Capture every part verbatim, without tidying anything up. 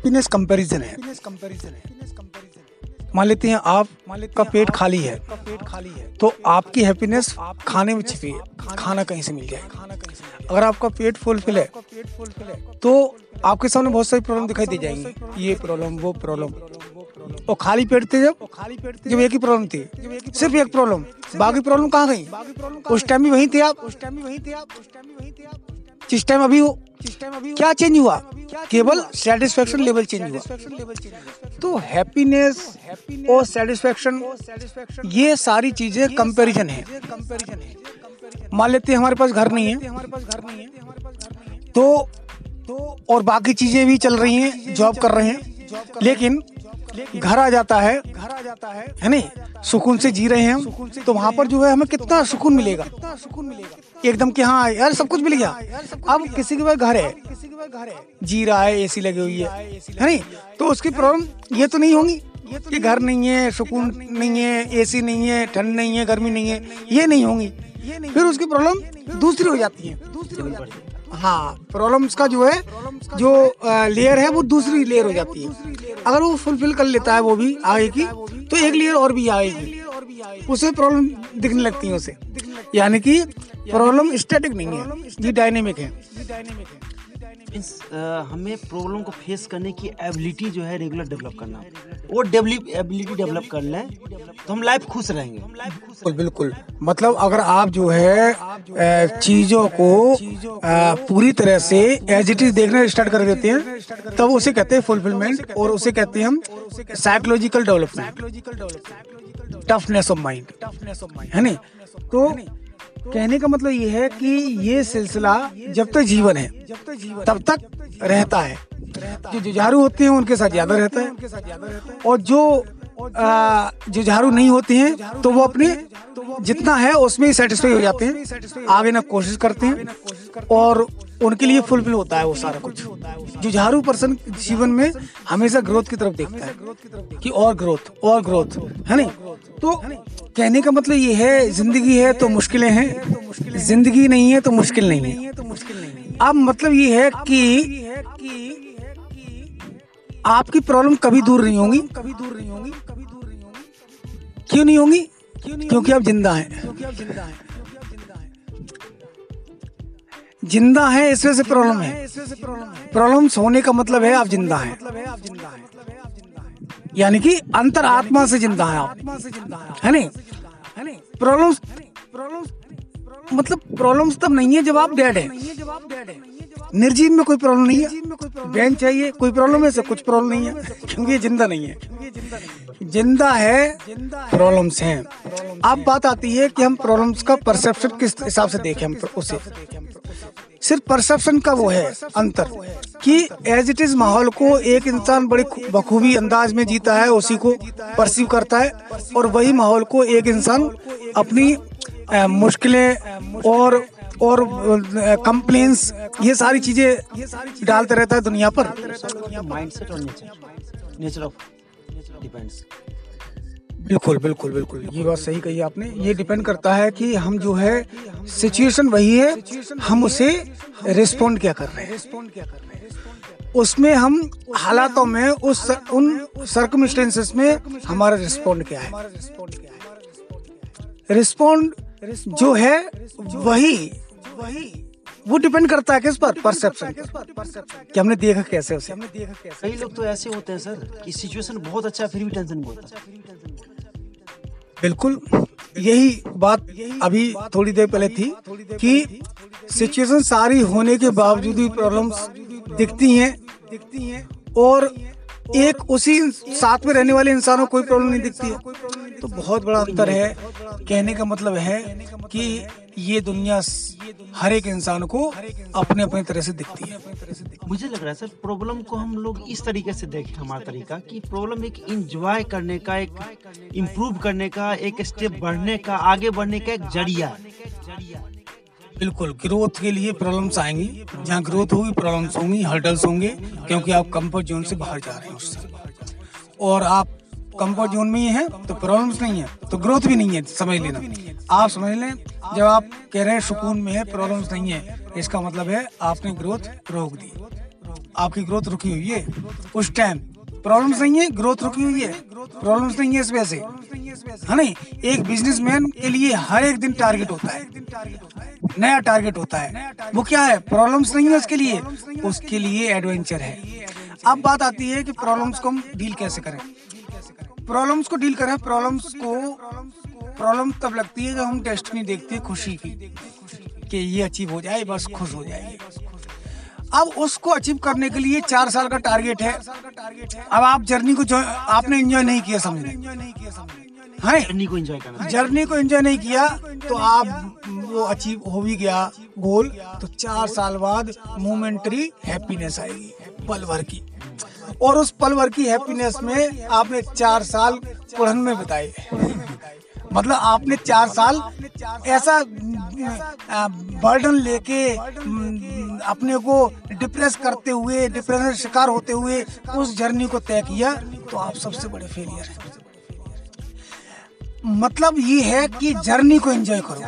Happiness comparison है। मान लेते हैं आप का पेट खाली है, तो आपकी हैप्पीनेस खाने में छिपी है, खाना कहीं से मिल जाएगा। अगर आपका पेट फुलफिल है तो आपके सामने बहुत सारी प्रॉब्लम दिखाई दे जाएंगी, ये प्रॉब्लम वो प्रॉब्लम। और खाली पेट थे जब खाली पेट थे जब एक ही प्रॉब्लम थी, सिर्फ एक प्रॉब्लम, बाकी प्रॉब्लम कहाँ गई? उस टाइम भी वहीं थे आप, उस टाइम भी वहीं थे आप, उस टाइम भी वहीं थे आप, जिस टाइम अभी हो। क्या चेंज हुआ? केवल सेटिस्फेक्शन लेवल चेंज हुआ। तो हैप्पीनेस और सेटिस्फेक्शन, ये सारी चीजें कंपैरिजन है। मान लेते हैं हमारे पास घर नहीं है तो और बाकी चीजें भी चल रही हैं, जॉब कर रहे हैं, लेकिन घर आ जाता है, घर आ जाता है है नहीं, सुकून से जी रहे हैं हम, तो वहाँ पर जो है हमें कितना सुकून मिलेगा, कितना सुकून मिलेगा एकदम कि हाँ यार सब कुछ मिल गया। अब किसी के पास घर है, किसी के पास घर है, जी रहा है, एसी लगी हुई है, है नहीं, तो उसकी प्रॉब्लम ये तो नहीं होगी कि घर नहीं है, सुकून नहीं है, एसी नहीं है, ठंड नहीं है, गर्मी नहीं है, ये नहीं होगी। फिर उसकी प्रॉब्लम दूसरी हो जाती है, दूसरी हो जाती है। हाँ, प्रॉब्लम्स का जो है जो लेयर है वो दूसरी लेयर हो जाती है। अगर वो फुलफिल कर लेता है वो भी आगे की, तो एक लेयर और भी आएगी, उसे प्रॉब्लम दिखने लगती है उसे, यानी कि प्रॉब्लम स्टैटिक नहीं है, ये डायनेमिक है। इस, आ, हमें प्रॉब्लम को फेस करने की एबिलिटी जो है रेगुलर डेवलप करना, वो डेवलप एबिलिटी डेवलप कर लें तो हम लाइफ खुश रहेंगे। बिल्कुल बिल्कुल, मतलब अगर आप जो है चीज़ों को आ, पूरी तरह से एज इट इज देखना स्टार्ट कर देते हैं, तब तो उसे कहते हैं फुलफिलमेंट, और उसे कहते हैं हम psychological development, toughness of mind, toughness of mind, है नहीं। तो कहने का मतलब ये है कि ये सिलसिला जब तक जीवन है तब तक रहता है। जो जुझारू होते हैं उनके साथ ज्यादा रहता है, और जो जुझारू नहीं होते हैं तो वो अपने जितना है उसमें ही सेटिस्फाई हो जाते हैं, आगे ना कोशिश करते हैं, और उनके लिए फुलफिल होता है वो सारा कुछ। जुझारू पर्सन जीवन में हमेशा ग्रोथ की तरफ देखता है कि और ग्रोथ और ग्रोथ, है नहीं। तो कहने का मतलब ये है, जिंदगी है तो मुश्किलें हैं, जिंदगी नहीं है तो मुश्किल नहीं है। अब मतलब ये है कि आपकी प्रॉब्लम कभी दूर नहीं होंगी, कभी दूर नहीं होंगी, कभी दूर नहीं होंगी। क्यों नहीं होंगी? क्योंकि आप जिंदा हैं, जिंदा हैं, इस वजह से प्रॉब्लम है। प्रॉब्लम्स होने का मतलब है आप जिंदा हैं, यानी कि अंतर आत्मा से जिंदा है आप, है नहीं। प्रॉब्लम्स मतलब प्रॉब्लम्स तब नहीं है जब आप डेड हैं, निर्जीव में कोई प्रॉब्लम नहीं है। बेंच चाहिए कोई प्रॉब्लम है, सब कुछ प्रॉब्लम नहीं है क्योंकि ये जिंदा नहीं है, जिंदा है प्रॉब्लम्स हैं। अब बात आती है कि हम प्रॉब्लम्स का परसेप्शन किस हिसाब से देखें, हम उसे सिर्फ परसेप्शन का वो है अंतर कि एज इट इज माहौल को एक इंसान बड़े बखूबी अंदाज में जीता है, उसी को परसीव करता है, और वही माहौल को एक इंसान अपनी मुश्किलें और और कंप्लेंट्स ये सारी चीजें डालते रहता है दुनिया पर। माइंडसेट और नेचर, नेचर ऑफ डिपेंड्स। बिल्कुल बिल्कुल बिल्कुल, ये बात सही कही आपने। ये डिपेंड करता है कि हम जो है सिचुएशन वही है, हम उसे रिस्पोंड क्या कर रहे हैं, उसमें हम हालातों में उस उन सर्कमस्टेंसेस में हमारा रिस्पोंड क्या है। रिस्पोंड जो है वही वही वो डिपेंड करता है किस पर, परसेप्शन कि हमने देखा कैसे उसे। कई लोग तो ऐसे होते हैं सर कि सिचुएशन बहुत अच्छा फिर भी टेंशन होता है। बिल्कुल, यही बात अभी थोड़ी देर पहले थी कि सिचुएशन सारी होने के बावजूद भी प्रॉब्लम्स दिखती हैं दिखती हैं और एक उसी साथ में रहने वाले इंसानों को कोई प्रॉब्लम नहीं दिखती है, तो बहुत बड़ा अंतर है। कहने का मतलब है कि ये दुनिया हर एक इंसान को अपने अपने तरह से दिखती है। मुझे लग रहा है सर प्रॉब्लम को हम लोग इस तरीके से देखें, हमारा तरीका कि प्रॉब्लम एक एंजॉय करने का, एक इम्प्रूव करने का, एक स्टेप बढ़ने का, आगे बढ़ने का एक जरिया। बिल्कुल, ग्रोथ के लिए प्रॉब्लम्स आएंगी, जहाँ ग्रोथ होगी प्रॉब्लम्स होंगी, हर्डल्स होंगे, क्योंकि आप कंफर्ट जोन से बाहर जा रहे हैं उससे, और आप कंफर्ट जोन में ही हैं तो प्रॉब्लम्स नहीं है तो ग्रोथ भी नहीं है। समझ लेना, आप समझ लें, जब आप कह रहे हैं सुकून में है प्रॉब्लम्स नहीं है, इसका मतलब है आपने ग्रोथ रोक दी, आपकी ग्रोथ रुकी हुई है उस टाइम। प्रॉब्लम्स नहीं है, ग्रोथ रुकी हुई है, प्रॉब्लम्स नहीं है इस वजह से, है नहीं। एक बिजनेसमैन के लिए हर एक दिन टारगेट होता है, नया टारगेट होता है। वो क्या है? प्रॉब्लम्स नहीं है उसके लिए, उसके लिए एडवेंचर है। अब बात आती है कि प्रॉब्लम्स को हम डील कैसे करें। प्रॉब्लम्स को डील करें, प्रॉब्लम्स को प्रॉब्लम तब लगती है जब हम डेस्टिनी देखते हैं खुशी की, कि ये अचीव हो जाए, बस खुश हो जाएगी। अब उसको अचीव करने के लिए चार साल का टारगेट है। अब आप जर्नी को आपने एंजॉय नहीं किया, समझे है, जर्नी को एंजॉय करना, जर्नी को एंजॉय नहीं किया तो आप वो अचीव हो भी गया गोल तो चार साल बाद मोमेंटरी हैप्पीनेस आएगी, पल भर की, और उस पल भर की हैप्पीनेस में आपने चार साल कुड़न में बिताए। मतलब आपने चार साल ऐसा बर्डन लेके अपने को डिप्रेस करते हुए, डिप्रेशन का शिकार होते हुए उस जर्नी को तय किया तो आप सबसे बड़े फेलियर हैं। मतलब ये है कि जर्नी को एंजॉय करो।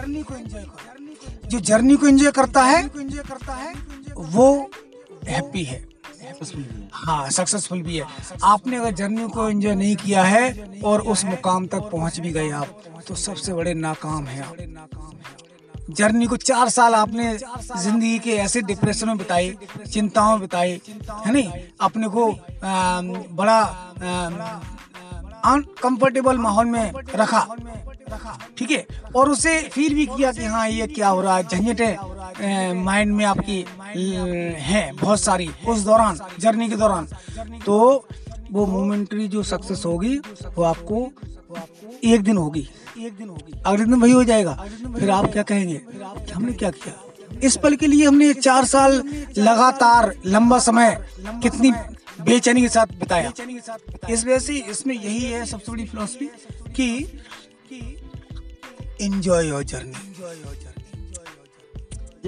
जो जर्नी को एंजॉय करता है वो हैप्पी है, हाँ, सक्सेसफुल भी है। आपने अगर जर्नी को एंजॉय नहीं किया है और उस मुकाम तक पहुंच भी गए आप, तो सबसे बड़े नाकाम है आप। जर्नी को चार साल आपने जिंदगी के ऐसे डिप्रेशन में बिताए, चिंताओं में बिताए, है नहीं, अपने को आ, बड़ा अनकंफर्टेबल माहौल में रखा, ठीक है, और उसे फील भी किया कि हाँ ये क्या हो रहा है। झंझटें माइंड में आपकी हैं बहुत सारी उस दौरान, जर्नी के दौरान, तो वो मोमेंट्री जो सक्सेस होगी वो आपको एक दिन होगी, एक दिन होगी, अगले दिन वही हो जाएगा। फिर आप क्या कहेंगे कि हमने क्या किया इस पल के लिए? हमने चार साल लगातार लंबा समय कितनी बेचैनी के साथ बिताया। इस वजह से इसमें यही है सबसे बड़ी फिलॉसफी कि एंजॉय योर जर्नी,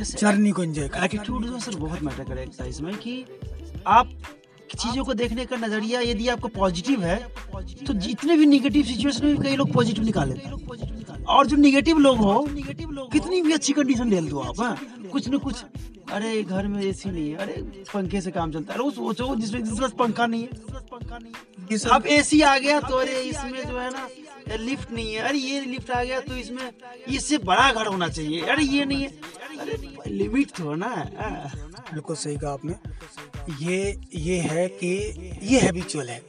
जर्नी को एंजॉय करें। एटीट्यूड जो सर बहुत मैटर करता है इसमें, कि आप चीजों को देखने का नजरिया यदि आपका पॉजिटिव है तो जितने भी निगेटिव सिचुएशन में कई लोग पॉजिटिव निकाले, और जो निगेटिव लोग हो कितनी भी अच्छी कंडीशन दे दो आप, हां, कुछ न कुछ, अरे घर में एसी नहीं है, अरे पंखे से काम चलता है, वो सोचो जिसमें जिसमें पंखा नहीं है। अब एसी आ गया तो अरे इसमें जो है ना लिफ्ट नहीं है, अरे ये लिफ्ट आ गया तो इसमें इससे बड़ा घर होना चाहिए, अरे ये नहीं है, अरे लिमिट तो ना। बिल्कुल सही कहा आपने। ये ये है कि ये हैबिचुअल है।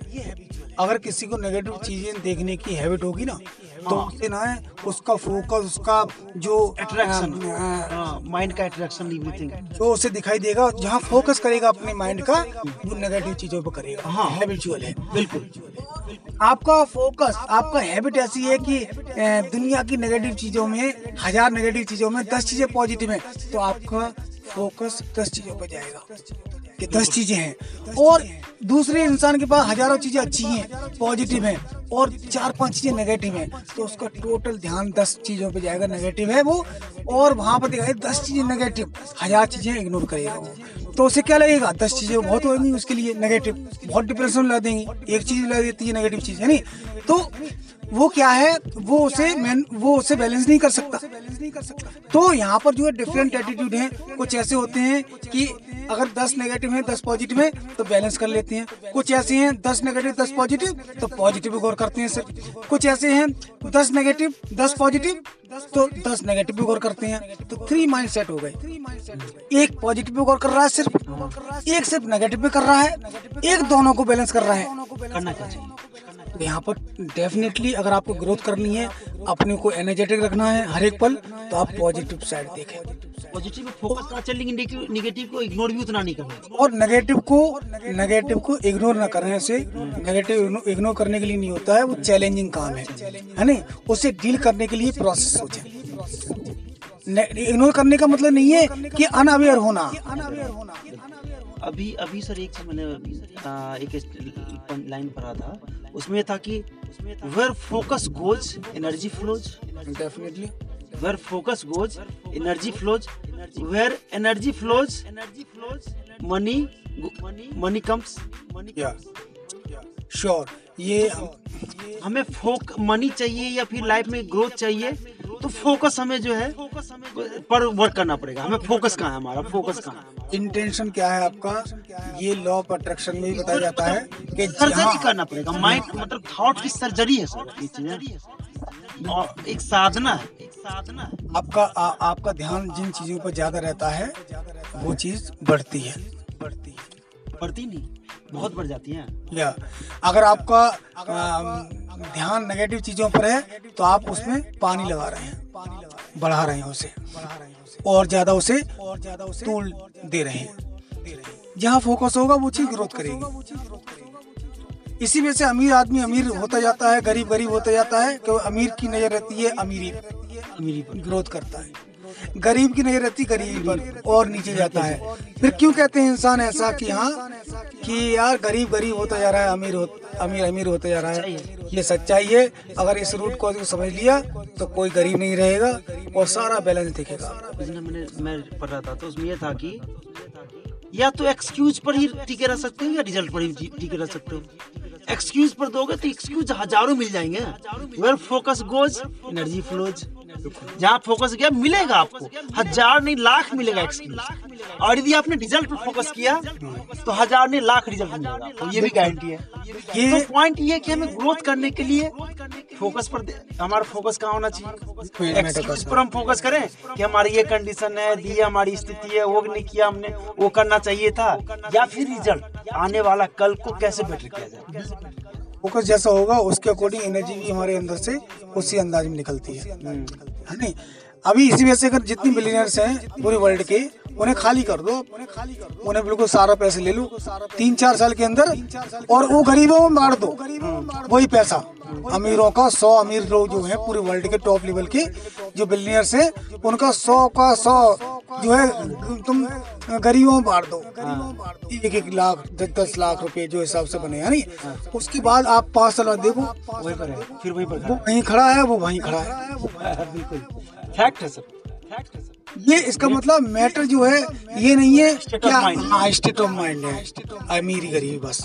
अगर किसी को नेगेटिव चीजें देखने की हैबिट होगी ना, तो उससे ना उसका फोकस, उसका जो अट्रैक्शन, माइंड का अट्रैक्शन, एवरीथिंग जो उसे दिखाई देगा, जहाँ फोकस करेगा अपने माइंड का, वो नेगेटिव चीजों पर करेगा। हाँ, हैबिचुअल है, बिल्कुल। आपका फोकस, आपका हैबिट ऐसी है कि दुनिया की नेगेटिव चीजों में, हजार नेगेटिव चीजों में दस चीजें पॉजिटिव हैं, तो आपका फोकस दस चीजों पर जाएगा कि दस चीजें हैं, और दूसरे इंसान के पास हजारों चीजें अच्छी हैं, पॉजिटिव हैं, और चार पांच चीजें नेगेटिव हैं, तो उसका टोटल ध्यान दस चीजों पे जाएगा, नेगेटिव है वो, और वहाँ पर दिखाई दस चीजें नेगेटिव, हजार चीजें इग्नोर करेगा वो, तो उसे क्या लगेगा दस चीजें बहुत होगी उसके लिए नेगेटिव, बहुत डिप्रेशन ला देंगी, एक चीज ला देती है नेगेटिव चीज, है नहीं, तो वो क्या है, वो उसे वो उसे बैलेंस नहीं कर सकता। तो यहाँ पर जो है डिफरेंट एटीट्यूड है, कुछ ऐसे होते हैं कि अगर दस नेगेटिव हैं, दस पॉजिटिव हैं तो बैलेंस कर लेते हैं, कुछ ऐसे हैं दस नेगेटिव दस पॉजिटिव तो पॉजिटिव गौर करते हैं सिर्फ, कुछ ऐसे हैं दस नेगेटिव दस पॉजिटिव तो दस नेगेटिव गौर करते हैं, तो थ्री माइंड सेट हो गए, एक पॉजिटिव पे गौर कर रहा है सिर्फ, एक सिर्फ नेगेटिव पे कर रहा है, एक दोनों को बैलेंस कर रहा है। यहाँ पर डेफिनेटली अगर आपको ग्रोथ करनी है, अपने को एनर्जेटिक रखना है हर एक पल, तो आप पॉजिटिव साइड देखें, पॉजिटिव पे फोकस ना चलेंगे, नेगेटिव को इग्नोर भी उतना नहीं करना, और नेगेटिव को नेगेटिव को इग्नोर ना करने से, नेगेटिव इग्नोर करने के लिए नहीं होता है, वो चैलेंजिंग काम है, है नहीं, उसे डील करने के लिए प्रोसेस सोचें। इग्नोर करने का मतलब नहीं है कि अनअवेयर होना। अभी अभी सर एक मैंने एक लाइन पढ़ा था, उसमें था कि where focus goes energy flows, definitely where focus goes energy flows, where energy flows money money comes, sure. ये हमें फोक मनी चाहिए या फिर लाइफ में ग्रोथ चाहिए तो फोकस हमें जो है पर वर्क करना पड़ेगा। हमें फोकस कहाँ है, हमारा फोकस कहाँ है, इंटेंशन क्या है आपका। ये लॉ ऑफ अट्रैक्शन में भी बताया जाता है कि सर्जरी करना पड़ेगा माइंड, मतलब थॉट की सर्जरी है सर, ये चीजें और एक साधना है, साधना है आपका। आ, आपका ध्यान जिन चीजों पर ज्यादा रहता है वो चीज बढ़ती है, बढ़ती है, बढ़ती नहीं बहुत बढ़ जाती है। या अगर आपका ध्यान नेगेटिव चीजों पर है तो आप उसमें पानी लगा रहे हैं, पानी लगा रहे हैं, बढ़ा रहे हैं उसे, बढ़ा रहे हैं उसे और ज्यादा उसे और ज्यादा उसे तूल दे रहे हैं। जहाँ फोकस होगा वो चीज ग्रोथ करेगी। इसी वजह से अमीर आदमी अमीर होता जाता है, गरीब गरीब होता जाता है, क्योंकि अमीर की नजर रहती है अमीरी, अमीरी पर ग्रोथ करता है, गरीब की नहीं रहती गरीबी पर और नीचे जाता है। फिर क्यों कहते हैं इंसान ऐसा कि हाँ कि यार गरीब गरीब होता जा रहा है, अमीर हो, अमीर अमीर होता जा रहा है। ये सच्चाई है। अगर इस रूट को समझ लिया तो कोई गरीब नहीं रहेगा और सारा बैलेंस दिखेगा। मैंने मैं पढ़ रहा था तो उसमें यह था कि या तो एक्सक्यूज पर ही टिके रह सकते हो या रिजल्ट पर ही टिके रह सकते हो। एक्सक्यूज पर दोगे तो एक्सक्यूज हजारों मिल जाएंगे। Where focus goes energy flows. जहाँ फोकस किया मिलेगा आपको, हजार नहीं लाख मिलेगा एक्सक्यूज। और यदि आपने रिजल्ट पर फोकस किया तो हजार नहीं लाख रिजल्ट मिलेगा, तो ये भी गारंटी है। ये तो पॉइंट ये है कि हमें ग्रोथ करने के लिए फोकस पर हमारा फोकस कहाँ होना चाहिए। एक्सक्यूज पर हम फोकस करें कि हमारी ये कंडीशन है, ये हमारी स्थिति है, वो नहीं किया हमने, वो करना चाहिए था, या फिर रिजल्ट आने वाला कल को कैसे बेटर किया जाए। फोकस जैसा होगा उसके अकॉर्डिंग एनर्जी भी हमारे अंदर से उसी अंदाज में निकलती है, है नहीं। अभी इसी वजह से अगर जितनी बिलियनर्स हैं पूरे वर्ल्ड के, उन्हें खाली कर दो, उन्हें बिल्कुल सारा पैसे ले लो तीन चार साल के अंदर, और वो गरीबों में बांट दो वही पैसा। अमीरों का सौ अमीर लोग जो है पूरे वर्ल्ड के टॉप लेवल के जो बिलियनर्स हैं उनका सौ का सौ जो है तुम गरीबों में बांट दो। हाँ। एक एक लाख दस दस लाख रुपए जो हिसाब से बने, यानी हाँ। उसके बाद आप पाँच साल बाद देखो वही पर है, फिर वही पर वो वहीं खड़ा है, वो वहीं खड़ा है, बिल्कुल फैक्ट है सर। ये इसका मतलब मैटर जो है ये नहीं है क्या, हाँ स्टेट ऑफ माइंड है, अमीरी गरीबी बस।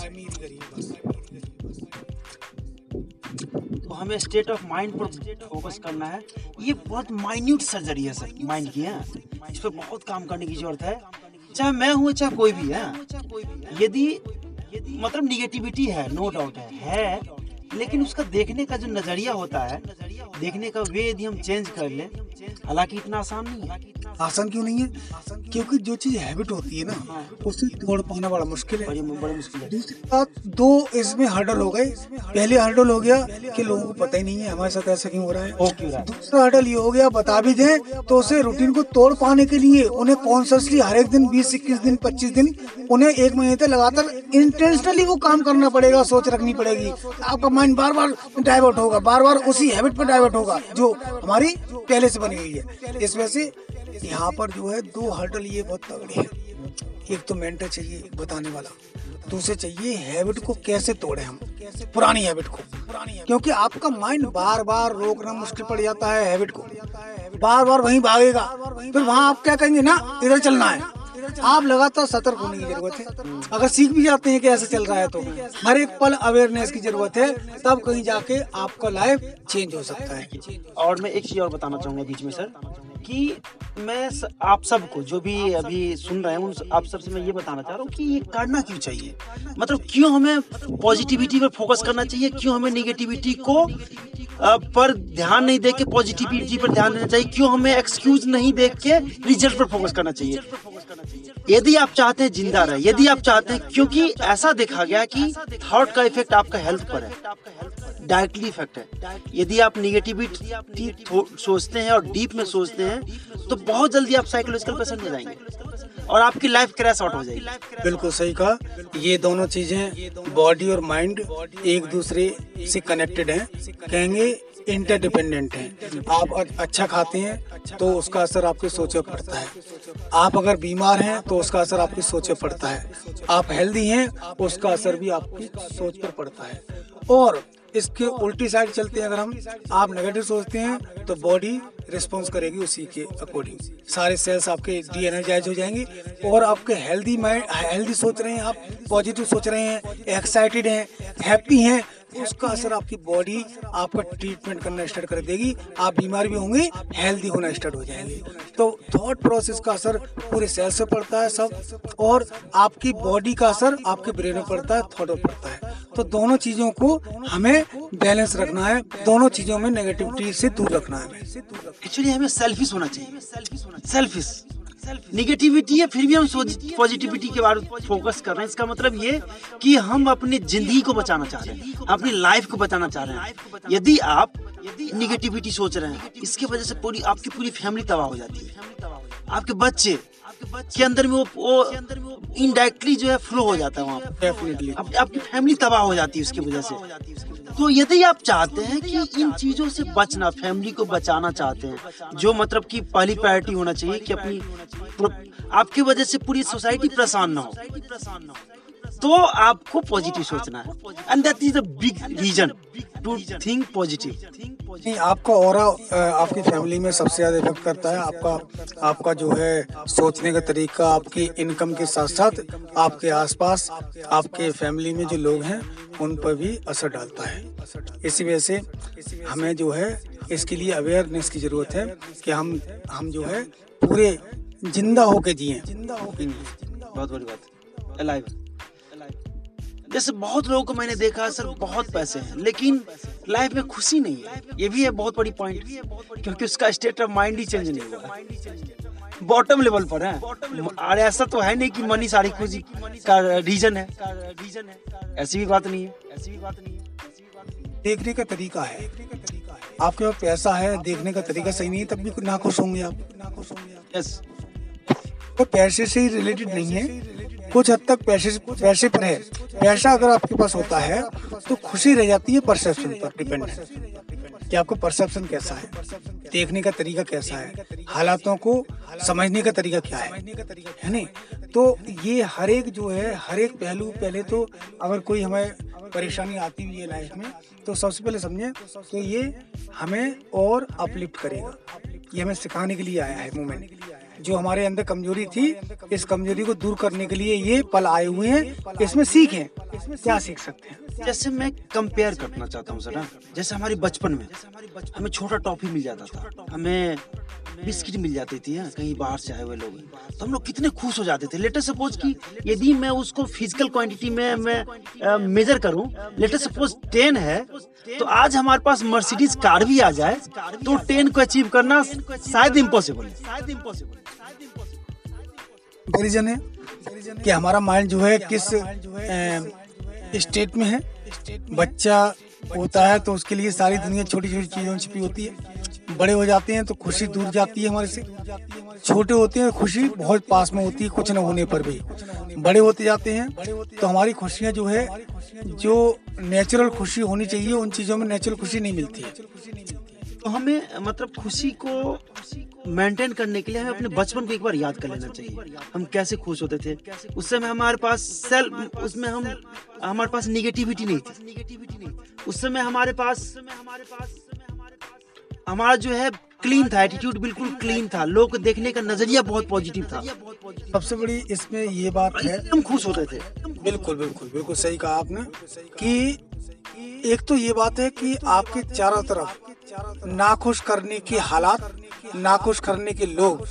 तो हमें स्टेट ऑफ माइंड पर फोकस करना है। ये बहुत माइन्यूट सर्जरी है सर माइंड की, है इस पर बहुत काम करने की जरूरत है, चाहे मैं हूँ चाहे कोई भी है। यदि मतलब निगेटिविटी है नो डाउट है, है लेकिन उसका देखने का जो नजरिया होता है, देखने का वे यदि हम चेंज कर लें, हालांकि इतना आसान नहीं है। आसान क्यों नहीं है? क्योंकि जो चीज हैबिट होती है ना उसे तोड़ पाना बड़ा मुश्किल है, बड़ा मुश्किल है। दूसरी बात, दो इसमें हर्डल हो गए। पहले हर्डल हो गया कि लोगों को पता ही नहीं है हमारे साथ ऐसा क्यों हो रहा है। दूसरा हर्डल ये हो गया बता भी दें तो उसे रूटीन को तोड़ पाने के लिए उन्हें कॉन्शियसली हर एक दिन बीस इक्कीस दिन पच्चीस दिन उन्हें एक महीने तक लगातार इंटेंशनली वो काम करना पड़ेगा, सोच रखनी पड़ेगी। आपका माइंड बार बार डाइवर्ट होगा, बार बार उसी हैबिट पर डाइवर्ट होगा जो हमारी पहले से बनी हुई है। इस वजह से यहाँ पर जो है दो हर्डल ये बहुत तगड़े हैं। एक तो मेंटर चाहिए बताने वाला, दूसरे चाहिए हैबिट को कैसे तोड़े हम, पुरानी हैबिट को, क्योंकि आपका माइंड बार बार रोकना मुश्किल पड़ जाता है हैबिट को। बार बार वहीं भागेगा, फिर वहाँ आप क्या कहेंगे ना इधर चलना है। आप लगातार सतर्क होने की जरूरत है। अगर सीख भी जाते हैं कि ऐसे चल रहा है तो हर एक पल अवेयरनेस की जरूरत है, तब कहीं जाके आपका लाइफ चेंज हो सकता है। और मैं एक चीज और बताना चाहूंगा बीच में सर, कि मैं आप सबको जो भी अभी सुन रहे हैं उन आप सब से मैं ये बताना चाह रहा हूँ कि ये करना क्यों चाहिए, मतलब क्यों हमें पॉजिटिविटी पर फोकस करना चाहिए, क्यों हमें निगेटिविटी को पर ध्यान नहीं दे के पॉजिटिविटी पर ध्यान देना चाहिए, क्यों हमें एक्सक्यूज नहीं देख के रिजल्ट पर फोकस करना चाहिए। यदि आप चाहते हैं जिंदा रहे, यदि आप चाहते हैं, क्योंकि ऐसा देखा गया कि थॉट का इफेक्ट आपका हेल्थ पर है, डायरेक्टली इफेक्ट है। यदि आप निगेटिविटी सोचते हैं और डीप में सोचते हैं तो बहुत जल्दी आप साइकोलॉजिकल पेशेंट में जाएंगे और आपकी लाइफ क्रैश आउट हो जाएगी। बिल्कुल सही कहा। ये दोनों चीजें बॉडी और माइंड एक दूसरे से कनेक्टेड है, कहेंगे इंटरडिपेंडेंट है। आप अच्छा खाते हैं तो उसका असर आपके सोच पर पड़ता है, आप अगर बीमार हैं तो उसका असर आपकी सोच पर पड़ता है, आप हेल्दी हैं उसका असर भी आपकी सोच पर पड़ता है। और इसके उल्टी साइड चलते हैं, अगर हम आप नेगेटिव सोचते हैं तो बॉडी रिस्पॉन्स करेगी उसी के अकॉर्डिंग, सारे सेल्स आपके डी एनर्जाइज हो जाएंगे और आपके हेल्दी माइंड, हेल्दी सोच रहे हैं आप, पॉजिटिव सोच रहे हैं, एक्साइटेड हैं, हैप्पी हैं, उसका असर आपकी बॉडी आपका ट्रीटमेंट करना स्टार्ट कर देगी। आप बीमार भी होंगे, हेल्दी होना स्टार्ट हो जाएंगे। तो थॉट प्रोसेस का असर पूरे सेल्स पर पड़ता है सब, और आपकी बॉडी का असर आपके ब्रेन में पड़ता है, थॉट पर पड़ता है। तो दोनों चीज़ों को हमें बैलेंस रखना है, दोनों चीज़ों में नेगेटिविटी से दूर रखना है। एक्चुअली हमें सेल्फिश होना चाहिए, सेल्फिश नेगेटिविटी है फिर भी हम पॉजिटिविटी के बारे में फोकस कर रहे हैं। इसका मतलब ये कि हम अपनी जिंदगी को बचाना चाह रहे हैं, अपनी लाइफ को बचाना चाह रहे हैं। यदि आप नेगेटिविटी सोच रहे हैं, इसकी वजह से पूरी आपकी पूरी फैमिली तबाह हो जाती है, आपके बच्चे के अंदर में वो, वो इनडायरेक्टली जो है फ्लो हो जाता है वहाँ पर, आप, आपकी फैमिली तबाह हो जाती है उसकी वजह से। तो यदि आप चाहते हैं कि इन चीज़ों से बचना, फैमिली को बचाना चाहते हैं, जो मतलब कि पहली प्रायोरिटी होना चाहिए कि अपनी आपकी वजह से पूरी सोसाइटी परेशान ना हो, तो आपको पॉजिटिव सोचना है। And that is the big reason to think positive. आपका ऑरा आपकी फैमिली में सबसे ज्यादा इफेक्ट करता है, आपका आपका जो है सोचने का तरीका, आपकी इनकम के साथ साथ आपके आसपास आपके फैमिली में जो लोग हैं उन पर भी असर डालता है। इसी वजह से हमें जो है इसके लिए अवेयरनेस की जरूरत है कि हम हम जो है पूरे जिंदा होके जिए। जिंदा होके बहुत बड़ी बात अलाइव। जैसे बहुत लोगों को मैंने देखा सर बहुत पैसे हैं लेकिन लाइफ में खुशी नहीं है, ये भी है बहुत बड़ी पॉइंट, क्योंकि उसका स्टेट ऑफ माइंड ही चेंज नहीं हुआ, बॉटम लेवल पर है। और ऐसा तो है नहीं कि मनी सारी खुशी का रीजन है, ऐसी भी बात नहीं है। देखने का तरीका है, आपके पास पैसा है, देखने का तरीका सही नहीं है तब भी नाखुश होंगे आप, नाखुश होंगे। पैसे से रिलेटेड नहीं है, कुछ हद तक पैसे पैसे पर है। पैसा अगर आपके पास होता है तो खुशी रह जाती है, परसेप्शन पर डिपेंड है कि आपका परसेप्शन कैसा है, देखने का तरीका कैसा है, हालातों को समझने का तरीका क्या है, है नहीं? तो ये हर एक जो है हर एक पहलू, पहले तो अगर कोई हमें परेशानी आती हुई है लाइफ में तो सबसे पहले समझें कि ये हमें और अपलिफ्ट करेगा, ये हमें सिखाने के लिए आया है मोमेंट। जो हमारे अंदर कमजोरी थी, इस कमजोरी को दूर करने के लिए ये पल आए हुए हैं, इसमें सीखें क्या सीख सकते हैं। जैसे मैं कंपेयर करना चाहता हूँ सर, जैसे हमारे बचपन में हमें छोटा टॉफी मिल जाता था, हमें बिस्किट मिल जाती थी है, कहीं बाहर से आए हुए लोग, तो हम लोग कितने खुश हो जाते थे। लेटर सपोज कि यदि मैं उसको फिजिकल क्वांटिटी में मैं मेजर करूं, लेटर सपोज टेन है, तो आज हमारे पास मर्सिडीज कार भी आ जाए तो टेन को अचीव करना शायद इम्पॉसिबल है। रीजन है कि हमारा माइंड जो है किस स्टेट में है। बच्चा होता है तो उसके लिए सारी दुनिया छोटी छोटी चीजों में छिपी होती है, बड़े हो जाते हैं तो खुशी दूर जाती है हमारे से, छोटे होते हैं खुशी बहुत पास में होती है कुछ न होने पर भी, बड़े होते जाते हैं तो हमारी खुशियां जो है जो नेचुरल खुशी होनी चाहिए उन चीज़ों में नेचुरल खुशी नहीं मिलती है। तो हमें मतलब खुशी को मेंटेन करने के लिए हमें अपने बचपन को एक बार याद कर लेना चाहिए, हम कैसे खुश होते थे उस समय। हमारे पास सेल्फ उसमें हम हमारे पास निगेटिविटी नहीं थी, उस समय हमारे पास हमारा जो है क्लीन था, एटीट्यूड बिल्कुल क्लीन था, लोग देखने का नजरिया बहुत पॉजिटिव था। सबसे बड़ी इसमें ये बात है हम खुश होते थे। बिल्कुल बिल्कुल बिल्कुल सही कहा आपने कि एक तो ये बात है कि आपके चारों तरफ नाखुश करने के हालात, नाखुश करने के लोग,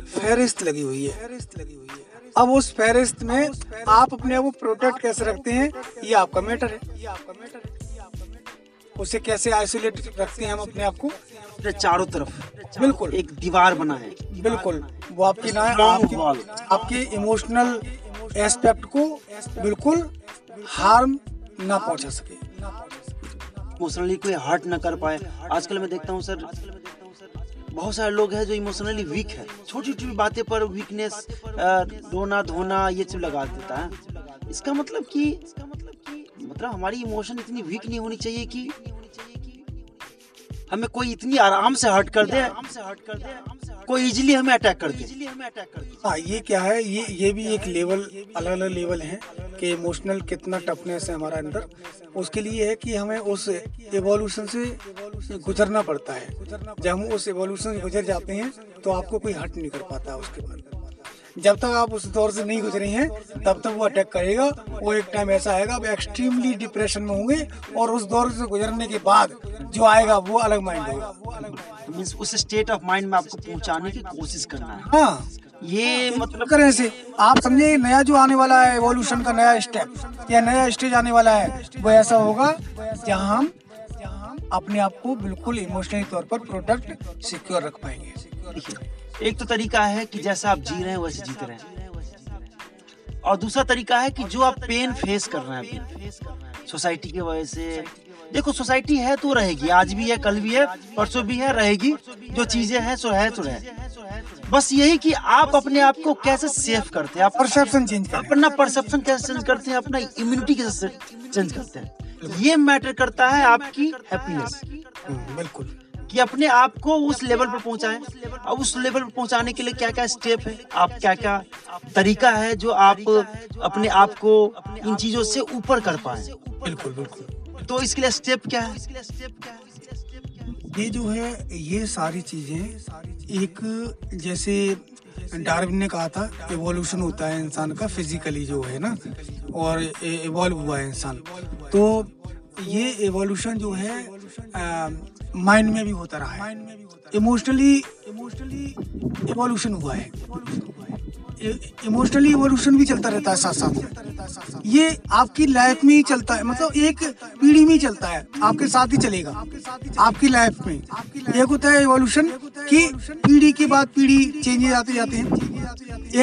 फहरिस्त लगी हुई है। अब उस फहरिस्त में आप अपने आप को प्रोटेक्ट कैसे रखते हैं ये आपका मैटर है, उसे कैसे आइसोलेट रखते हैं हम अपने आप को। चारों तरफ बिल्कुल एक दीवार बना है, बिल्कुल वो आपकी ना आपकी, आपके इमोशनल एस्पेक्ट को बिल्कुल हार्म ना पहुंचा सके, इमोशनली कोई हर्ट ना कर पाए। आजकल मैं देखता हूँ सर बहुत सारे लोग हैं जो इमोशनली वीक है, छोटी छोटी बातें पर वीकनेस, रोना धोना ये सब लगा देता है। इसका मतलब कि मतलब हमारी इमोशन इतनी वीक नहीं होनी चाहिए कि हमें कोई इतनी आराम से हर्ट कर दे, कोई इजीली हमें अटैक कर दे। हाँ ये क्या है, ये ये भी एक लेवल, अलग अलग लेवल है कि इमोशनल कितना टफनेस है हमारा अंदर। उसके लिए है कि हमें उस एवोल्यूशन से गुजरना पड़ता है, जब हम उस एवोल्यूशन से गुजर जाते हैं तो आपको कोई हर्ट नहीं कर पाता उसके बाद। जब तक आप उस दौर से नहीं गुजरे हैं तब तक वो अटैक करेगा। वो एक टाइम ऐसा आएगा आप एक्सट्रीमली डिप्रेशन में होंगे और उस दौर से गुजरने के बाद जो आएगा वो अलग माइंड होगा। मीन्स उस स्टेट ऑफ माइंड में आपको पहुंचाने की कोशिश करना है। हाँ, ये मतलब करें से आप समझे नया जो आने वाला है एवोल्यूशन का नया स्टेप या नया स्टेज आने वाला है वो ऐसा होगा जहाँ हम अपने आप को बिल्कुल इमोशनली तौर पर प्रोडक्ट सिक्योर रख पाएंगे। देखिए, एक तो तरीका है कि जैसा आप जी रहे हैं वैसे जीते रहें, और दूसरा तरीका है कि जो आप पेन फेस कर रहे हैं सोसाइटी की वजह से। देखो, सोसाइटी है तो रहेगी, आज भी है, कल भी है, परसों भी है, रहेगी। जो चीजें हैं सो है तो रहे। बस यही कि आप अपने आप को कैसे सेफ करते हैं, परसेप्शन चेंज करते हैं, अपना परसेप्शन कैसे चेंज करते हैं, अपना इम्यूनिटी कैसे चेंज करते हैं, ये मैटर करता है आपकी हैप्पीनेस। बिल्कुल, कि अपने आप को उस लेवल पर पहुंचाएं। अब उस लेवल पर पहुंचाने के लिए क्या क्या स्टेप है, आप क्या क्या तरीका है जो आप अपने आप को इन चीजों से ऊपर कर पाए। बिल्कुल बिल्कुल। तो इसके लिए स्टेप क्या है? ये जो है ये सारी चीजें एक, जैसे डार्विन ने कहा था एवोल्यूशन होता है इंसान का फिजिकली जो है ना, और इवॉल्व हुआ है इंसान। तो ये एवोल्यूशन जो है माइंड में भी होता रहा है, इमोशनली इमोशनली एवोल्यूशन हुआ है, इमोशनली एवोल्यूशन भी चलता रहता है साथ साथ। ये आपकी लाइफ में ही चलता है, मतलब एक पीढ़ी में ही चलता है, आपके साथ ही चलेगा आपकी लाइफ में। एक होता है एवोल्यूशन कि पीढ़ी के बाद पीढ़ी चेंजेस आते जाते हैं,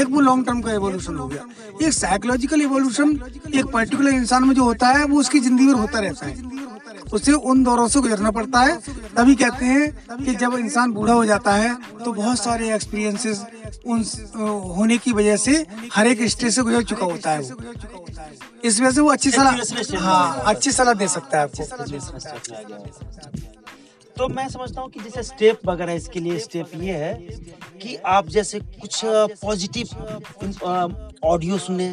एक वो लॉन्ग टर्म का एवोल्यूशन हो गया। एक साइकोलॉजिकल एवोल्यूशन एक पर्टिकुलर इंसान में जो होता है वो उसकी जिंदगी में होता रहता है, उसे उन दौरों से गुजरना पड़ता है। तभी कहते हैं कि जब इंसान बूढ़ा हो जाता है तो बहुत सारे एक्सपीरियंसेस उन होने की वजह से हर एक स्टेज से गुजर चुका होता है। इस वजह से वो अच्छी सलाह, हाँ अच्छी सलाह दे सकता है आपको। तो मैं समझता हूँ कि जैसे स्टेप वगैरह, इसके लिए स्टेप ये है कि आप जैसे कुछ पॉजिटिव ऑडियो सुने,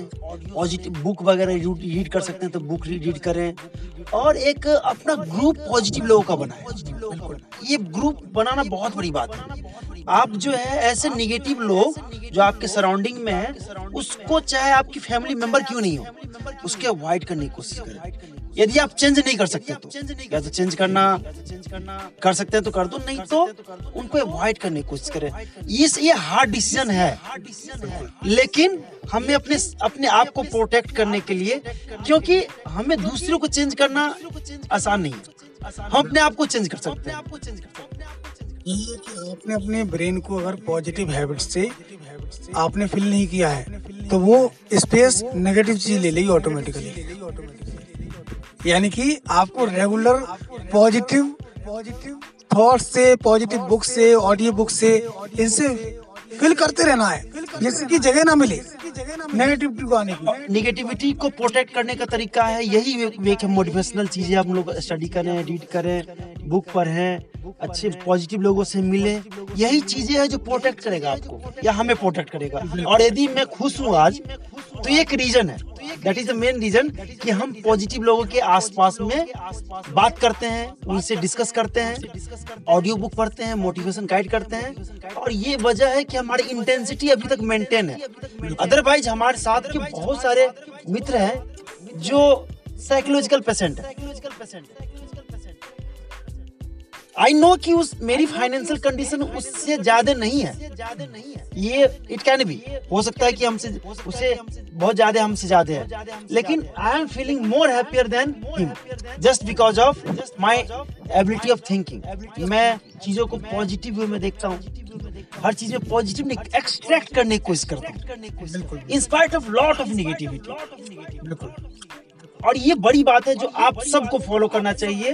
पॉजिटिव बुक वगैरह रीड कर सकते हैं तो बुक रीड करें, और एक अपना ग्रुप पॉजिटिव लोगों का बनाएं। ये ग्रुप बनाना बहुत बड़ी बात है। आप जो है ऐसे निगेटिव लोग जो आपके सराउंडिंग में है उसको, चाहे आपकी फैमिली मेंबर क्यों नहीं हो, उसके अवॉइड करने की कोशिश करें। यदि आप चेंज नहीं कर सकते तो या तो चेंज करना कर सकते हैं तो कर दो, नहीं तो उनको अवॉइड करने की कोशिश करें। ये ये हार्ड डिसीजन है, लेकिन हमें अपने अपने आप को प्रोटेक्ट करने के लिए, क्योंकि हमें दूसरों को चेंज करना आसान नहीं है, हम अपने आप को चेंज कर सकते हैं। आपने अपने ब्रेन को अगर पॉजिटिव हैबिट से आपने फिल नहीं किया है तो वो स्पेस नेगेटिव चीज ले लेगी ऑटोमेटिकली। यानी कि आपको रेगुलर पॉजिटिव पॉजिटिव थॉट से, पॉजिटिव बुक से, ऑडियो बुक से, इनसे फिल करते रहना है, जैसे कि जगह ना मिले नेगेटिविटी को आने की। नेगेटिविटी को प्रोटेक्ट करने का तरीका है यही एक मोटिवेशनल चीजें हम लोग स्टडी करें, रीड करें, बुक पढ़ें, अच्छे पॉजिटिव लोगों से मिलें। यही चीजें हैं जो प्रोटेक्ट करेगा आपको या हमें प्रोटेक्ट करेगा। और यदि मैं खुश हूँ आज तो एक रीजन है, that is the main reason कि हम पॉजिटिव लोगों के आसपास में बात करते हैं, उनसे डिस्कस करते हैं, ऑडियो बुक पढ़ते हैं, मोटिवेशन गाइड करते हैं, और ये वजह है कि हमारी इंटेंसिटी अभी तक मेंटेन है। अदरवाइज हमारे साथ के बहुत सारे मित्र हैं जो साइकोलॉजिकल पेशेंट है। आई नो कि उस मेरी फाइनेंशियल कंडीशन उससे ज्यादा नहीं है, ये इट कैन बी, हो सकता है कि हमसे उसे बहुत ज्यादा हमसे ज्यादा है, लेकिन I am feeling more happier than him just because of my ability of thinking. मैं चीजों को पॉजिटिव वे में देखता हूँ, हर चीज में पॉजिटिव एक्सट्रैक्ट करने की कोशिश करता हूँ in spite of lot of negativity. बिल्कुल, और ये बड़ी बात है जो आप सबको फॉलो करना चाहिए।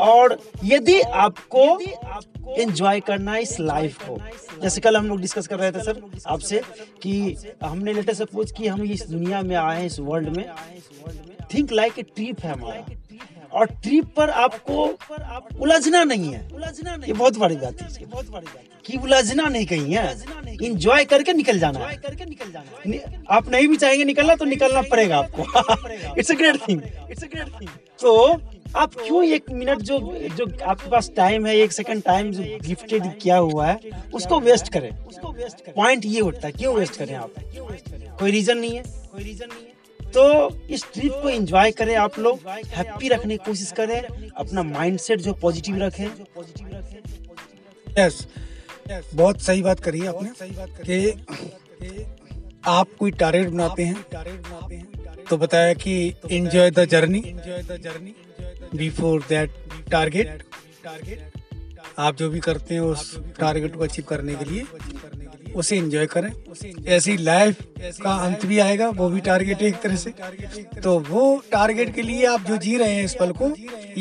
और यदि आपको एंजॉय करना है इस लाइफ को, जैसे कल हम लोग डिस्कस कर रहे थे सर आपसे कि हमने लेटेस्ट सपोज कि हम इस दुनिया में आए हैं, इस वर्ल्ड में, थिंक लाइक ए ट्रिप है हमारा, और ट्रिप पर आपको उलझना नहीं है। ये बहुत बड़ी बात है कि उलझना नहीं कहीं है, इंजॉय करके निकल जाना है। आप नहीं भी चाहेंगे निकलना तो निकलना पड़ेगा आपको। It's a great thing. तो आप क्यों एक मिनट जो जो आपके पास टाइम है, एक सेकंड टाइम जो गिफ्टेड किया हुआ है उसको वेस्ट करें। उसको वेस्ट करें, पॉइंट ये उठता है क्यों वेस्ट करें आप, कोई रीजन नहीं है, कोई रीजन नहीं है। तो इस ट्रिप को एंजॉय करें आप लोग, हैप्पी रखने की कोशिश करें, अपना माइंडसेट जो पॉजिटिव रखें। यस, बहुत सही बात करी आपने कि आप कोई टारगेट बनाते हैं, टारगेट बनाते हैं तो बताया कि enjoy the journey, enjoy the journey before that target. Target आप जो भी करते हैं उस टारगेट को अचीव करने के लिए उसे एंजॉय करें। ऐसी लाइफ का अंत भी आएगा, वो भी टारगेट है एक तरह से, तो वो टारगेट के लिए आप जो जी रहे हैं इस पल को,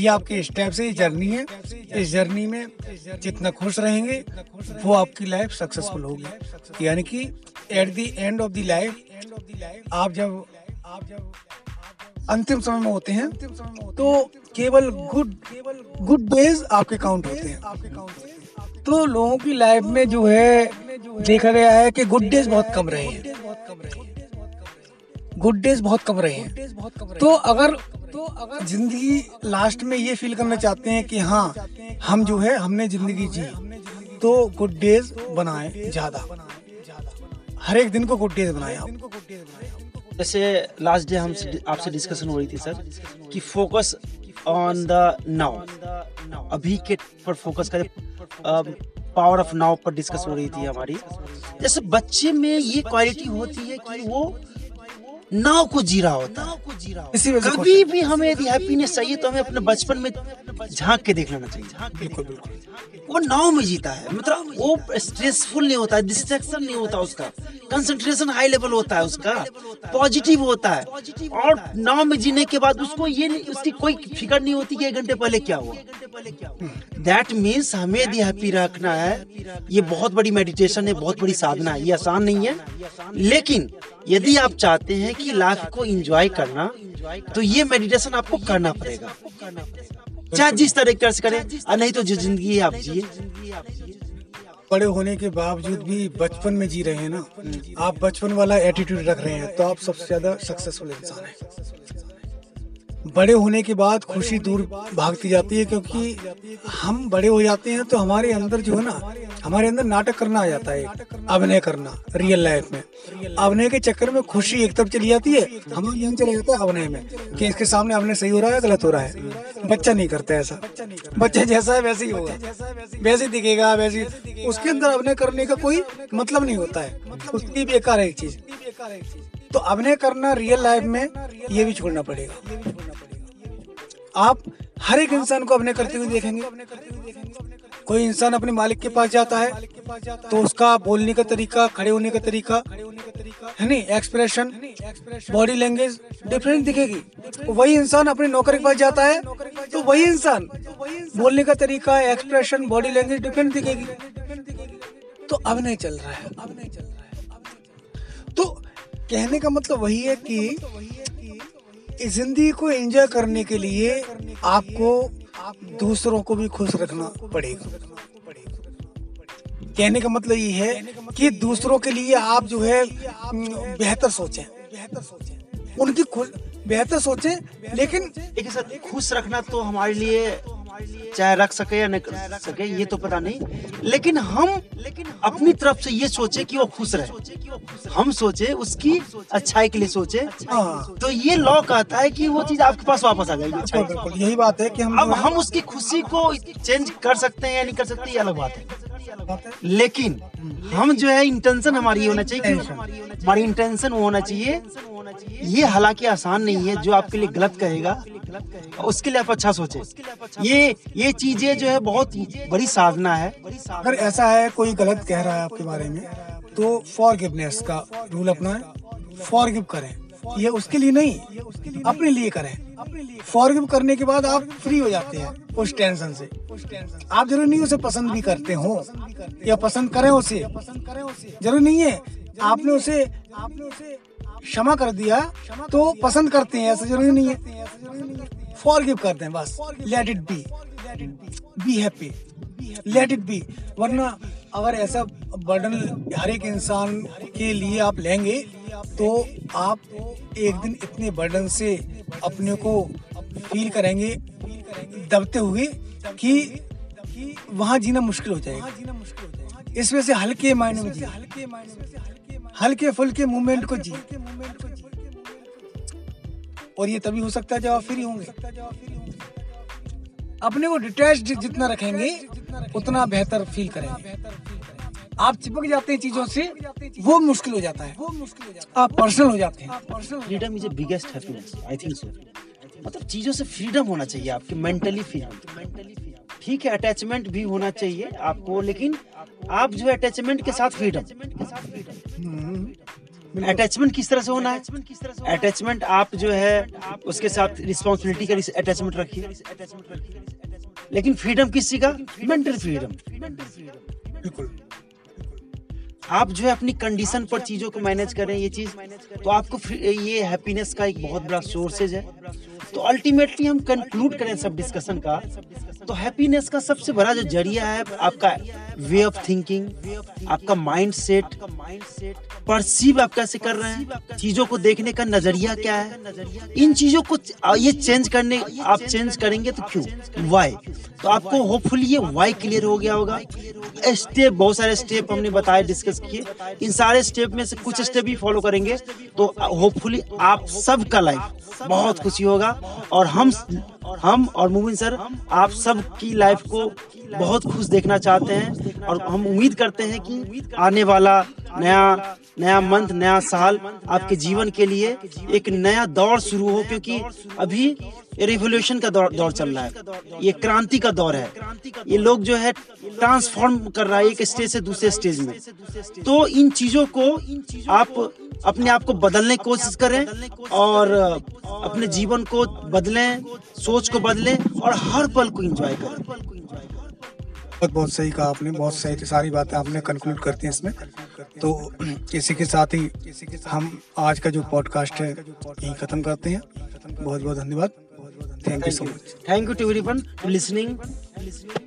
ये आपके स्टेप से जर्नी है। इस जर्नी में जितना खुश रहेंगे वो आपकी लाइफ सक्सेसफुल होगी, यानी कि at the end of the life आप जब आप जब अंतिम समय में होते हैं तो केवल गुड गुड डेज आपके काउंट होते हैं। तो लोगों की लाइफ में जो है देखा गया है कि गुड डेज बहुत कम रहे हैं, गुड डेज बहुत कम रहे हैं। तो अगर तो अगर जिंदगी लास्ट में ये फील करना चाहते हैं कि हाँ हम जो है हमने जिंदगी जी, तो गुड डेज बनाएं ज्यादा, हर एक दिन को गुड डेज बनाएं आप। जैसे लास्ट डे हम आपसे डिस्कशन हो रही थी सर कि फोकस ऑन द नाउ, अभी के पर फोकस करें, पावर ऑफ नाउ पर डिस्कस हो रही थी हमारी। जैसे बच्चे में ये क्वालिटी होती है कि वो नाव को जी रहा होता है। इसी वजह से कभी भी हमें यदि हैप्पीनेस चाहिए तो हमें अपने बचपन में झांक के देख लेना चाहिए। बिल्कुल बिल्कुल, वो नाव में जीता है, मतलब वो स्ट्रेसफुल नहीं होता है, डिस्ट्रैक्शन नहीं होता उसका, कंसंट्रेशन हाई लेवल होता है उसका, पॉजिटिव होता है। और नाव में जीने के बाद उसको ये नहीं, उसकी कोई फिक्र नहीं होती कि एक घंटे पहले क्या हुआ। दैट मीन्स हमें यदि हैप्पी रखना है, ये बहुत बड़ी मेडिटेशन है, बहुत बड़ी साधना है, ये आसान नहीं है। लेकिन यदि आप चाहते हैं कि लाइफ को एंजॉय करना तो ये मेडिटेशन आपको करना पड़ेगा, चाहे जिस तरीके से करें, नहीं तो जो जिंदगी है आप जिए। बड़े होने के बावजूद भी बचपन में जी रहे हैं ना, आप बचपन वाला एटीट्यूड रख रहे हैं तो आप सबसे ज्यादा सक्सेसफुल इंसान हैं। बड़े होने के बाद खुशी दूर भागती जाती है, क्योंकि हम बड़े हो जाते हैं तो हमारे अंदर जो है ना, हमारे अंदर नाटक करना आ जाता है, अभिनय करना। रियल लाइफ में अभिनय के चक्कर में खुशी एक तरफ चली जाती है, हमारे यहाँ चला जाता है अभिनय में कि इसके सामने अभिनय सही हो रहा है गलत हो रहा है। बच्चा नहीं करता ऐसा, बच्चा जैसा है वैसे ही होगा, वैसे ही दिखेगा, वैसे उसके अंदर अभिनय करने का कोई मतलब नहीं होता है, उसकी बेकार है एक चीज। तो अभिनय करना रियल लाइफ में ये भी छोड़ना पड़ेगा। आप हर एक इंसान को अभिनय करते हुए देखेंगे। कोई इंसान अपने मालिक के पास जाता है तो उसका बोलने का तरीका, खड़े होने का तरीका है नहीं, एक्सप्रेशन, बॉडी लैंग्वेज डिफरेंट दिखेगी। वही इंसान अपने नौकर के पास जाता है तो वही इंसान बोलने का तरीका, एक्सप्रेशन, बॉडी लैंग्वेज डिफरेंट दिखेगी। तो अब नहीं चल रहा है, अब नहीं चल रहा है। तो कहने का मतलब वही है कि जिंदगी को एंजॉय करने के लिए आपको दूसरों को भी खुश रखना पड़ेगा। कहने का मतलब ये है कि दूसरों के लिए आप जो है बेहतर सोचें, बेहतर सोचें, उनकी बेहतर सोचें। लेकिन एक साथ खुश रखना तो हमारे लिए चाहे रख सके या नहीं सके ये तो पता नहीं, लेकिन हम लेकिन अपनी तरफ से ये सोचे कि वो खुश रहे, हम सोचे उसकी अच्छाई के लिए सोचे, तो ये लॉ कहता है कि वो चीज आपके पास वापस आ जाएगी। यही बात है कि हम अब हम उसकी खुशी को चेंज कर सकते हैं या नहीं कर सकते, ये अलग बात है। लेकिन हम जो है इंटेंशन हमारी होना चाहिए, हमारी इंटेंशन होना चाहिए। ये हालांकि आसान नहीं है, जो आपके लिए गलत कहेगा उसके लिए आप अच्छा सोचे। ये ये चीजें जो है बहुत बड़ी साधना है। अगर ऐसा है कोई गलत कह रहा है आपके बारे में तो फॉरगिवनेस का रूल अपनाएं, फॉरगिव करें, ये उसके लिए नहीं अपने लिए करें। फॉरगिव करने के बाद आप फ्री हो जाते हैं उस टेंशन से। आप जरूर नहीं उसे पसंद भी करते हो या पसंद करें उसे, जरूर नहीं है आपने उसे आपने उसे क्षमा कर दिया तो पसंद करते हैं, ऐसा जरूरी नहीं है। फॉरगिव करते हैं बस, let it be, be happy, let it be. वरना अगर ऐसा बर्डन हर एक इंसान के लिए आप लेंगे तो आप एक दिन इतने बर्डन से अपने को फील करेंगे दबते हुए कि वहाँ जीना मुश्किल हो जाएगा। इस वजह से हल्के मायने में हल्के मायने हल्के फुल्के मूवमेंट को जी, और ये तभी हो सकता है जब आप फ्री होंगे। अपने को डिटैच्ड जितना रखेंगे उतना बेहतर फील करेंगे। आप चिपक जाते हैं चीजों से, वो मुश्किल हो जाता है, आप पर्सनल हो जाते हैं। Freedom is the biggest happiness, I think so. मतलब चीजों से फ्रीडम होना चाहिए आपके, मेंटली फ्रीडम। ठीक है, अटैचमेंट भी होना चाहिए आपको, लेकिन आप जो अटैचमेंट के साथ फ्रीडम, अटैचमेंट किस तरह से होना है? अटैचमेंट आप जो है उसके साथ रिस्पॉन्सिबिलिटी का अटैचमेंट रखिए, लेकिन फ्रीडम किसी का, मेंटल फ्रीडम। बिल्कुल, आप जो है अपनी कंडीशन पर चीजों को मैनेज करें, ये चीज तो आपको, ये हैप्पीनेस का एक बहुत बड़ा सोर्सेज है। तो अल्टीमेटली हम कंक्लूड करें सब डिस्कशन का, तो हैप्पीनेस का सबसे बड़ा जो जरिया है आपका वे ऑफ थिंकिंग, आपका माइंड सेट, परसीव आप कैसे कर रहे हैं, चीजों को देखने का नजरिया क्या है। इन चीजों को ये चेंज करने, आप चेंज करेंगे तो क्यों, वाई, तो आपको होपफुली ये वाई क्लियर हो गया होगा। स्टेप, बहुत सारे स्टेप हमने बताए, डिस्कस किए। इन सारे स्टेप में से कुछ स्टेप भी फॉलो करेंगे तो होपफुली आप सबका लाइफ बहुत खुशी होगा, और हम हम और मोमिन सर आप सब की लाइफ को बहुत खुश देखना चाहते हैं। और हम उम्मीद करते हैं कि आने वाला नया नया मंथ, नया साल आपके जीवन के लिए एक नया दौर शुरू हो, क्योंकि अभी रेवोल्यूशन का दौर दौर चल रहा है, ये क्रांति का दौर है, ये लोग जो है ट्रांसफॉर्म कर रहा है एक स्टेज से दूसरे स्टेज में। तो इन चीजों को आप अपने आप को बदलने की कोशिश करें, और अपने जीवन को बदलें, सोच को बदलें, और हर पल को एंजॉय करें। बहुत बहुत सही कहा आपने, बहुत सही सारी बातें आपने कंक्लूड करती हैं इसमें। तो इसी के साथ ही हम आज का जो पॉडकास्ट है यही खत्म करते हैं। बहुत बहुत धन्यवाद, thank you so much, thank you to everyone for listening.